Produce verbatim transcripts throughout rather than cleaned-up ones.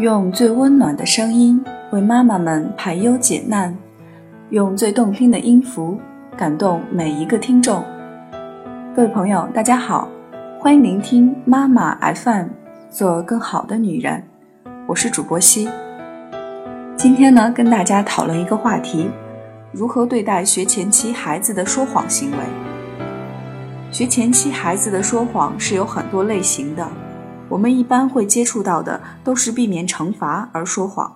用最温暖的声音为妈妈们排忧解难，用最动听的音符感动每一个听众。各位朋友，大家好，欢迎聆听妈妈 F M， 做更好的女人，我是主播希。今天呢，跟大家讨论一个话题，如何对待学前期孩子的说谎行为。学前期孩子的说谎是有很多类型的，我们一般会接触到的都是避免惩罚而说谎。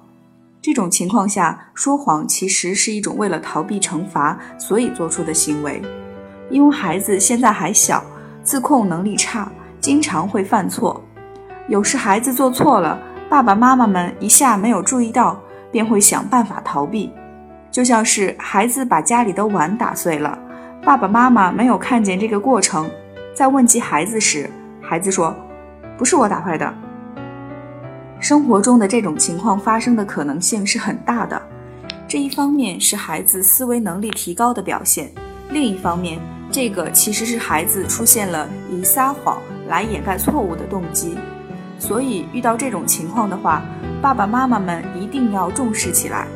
这种情况下，说谎其实是一种为了逃避惩罚所以做出的行为。因为孩子现在还小，自控能力差，经常会犯错。有时孩子做错了，爸爸妈妈们一下没有注意到，便会想办法逃避。就像是孩子把家里的碗打碎了，爸爸妈妈没有看见这个过程，在问及孩子时，孩子说：“不是我打坏的。”生活中的这种情况发生的可能性是很大的，这一方面是孩子思维能力提高的表现，另一方面，这个其实是孩子出现了以撒谎来掩盖错误的动机。所以遇到这种情况的话，爸爸妈妈们一定要重视起来，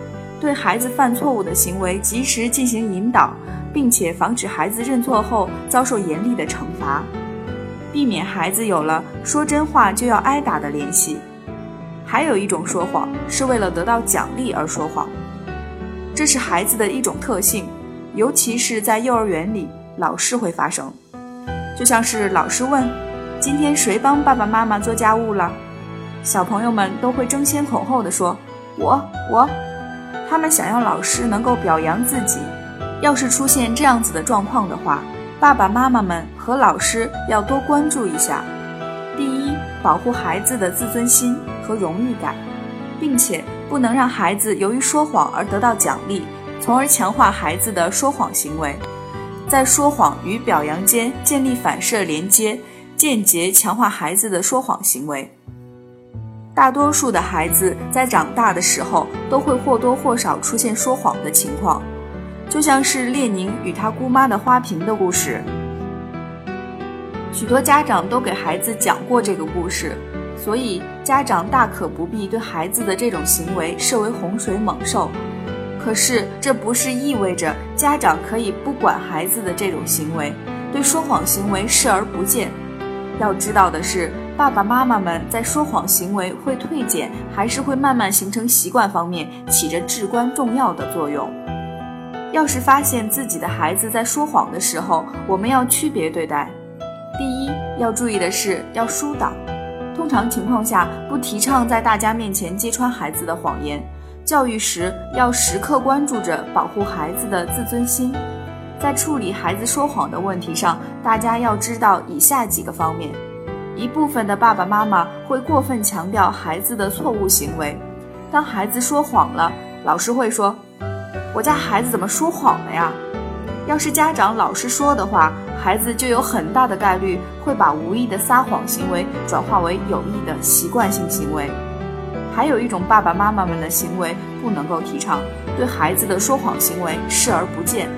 对孩子犯错误的行为及时进行引导，并且防止孩子认错后遭受严厉的惩罚，避免孩子有了说真话就要挨打的联系。还有一种说谎是为了得到奖励而说谎，这是孩子的一种特性，尤其是在幼儿园里老是会发生。就像是老师问：“今天谁帮爸爸妈妈做家务了？”小朋友们都会争先恐后地说：“我我。”他们想要老师能够表扬自己。要是出现这样子的状况的话，爸爸妈妈们和老师要多关注一下。第一，保护孩子的自尊心和荣誉感，并且不能让孩子由于说谎而得到奖励，从而强化孩子的说谎行为。在说谎与表扬间建立反射连接，间接强化孩子的说谎行为。大多数的孩子在长大的时候都会或多或少出现说谎的情况，就像是列宁与他姑妈的花瓶的故事，许多家长都给孩子讲过这个故事，所以家长大可不必对孩子的这种行为视为洪水猛兽。可是这不是意味着家长可以不管孩子的这种行为，对说谎行为视而不见。要知道的是，爸爸妈妈们在说谎行为会退减还是会慢慢形成习惯方面起着至关重要的作用。要是发现自己的孩子在说谎的时候，我们要区别对待。第一，要注意的是要疏导。通常情况下，不提倡在大家面前揭穿孩子的谎言。教育时要时刻关注着保护孩子的自尊心。在处理孩子说谎的问题上，大家要知道以下几个方面。一部分的爸爸妈妈会过分强调孩子的错误行为。当孩子说谎了，老师会说：“我家孩子怎么说谎了呀？”要是家长老是说的话，孩子就有很大的概率会把无意的撒谎行为转化为有意的习惯性行为。还有一种爸爸妈妈们的行为不能够提倡，对孩子的说谎行为视而不见。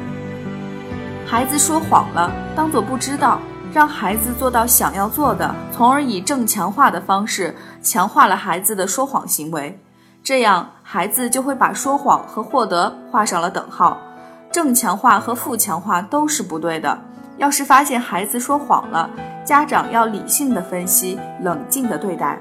孩子说谎了，当作不知道，让孩子做到想要做的，从而以正强化的方式强化了孩子的说谎行为。这样孩子就会把说谎和获得画上了等号。正强化和负强化都是不对的。要是发现孩子说谎了，家长要理性的分析，冷静的对待。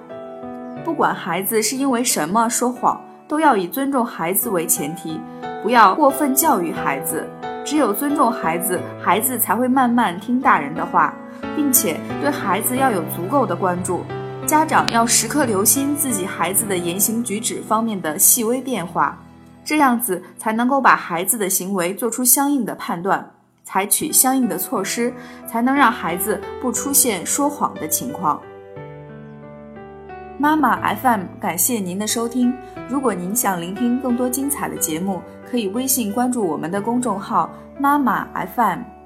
不管孩子是因为什么说谎，都要以尊重孩子为前提，不要过分教育孩子。只有尊重孩子，孩子才会慢慢听大人的话，并且对孩子要有足够的关注。家长要时刻留心自己孩子的言行举止方面的细微变化，这样子才能够把孩子的行为做出相应的判断，采取相应的措施，才能让孩子不出现说谎的情况。妈妈 F M 感谢您的收听，如果您想聆听更多精彩的节目，可以微信关注我们的公众号妈妈 F M。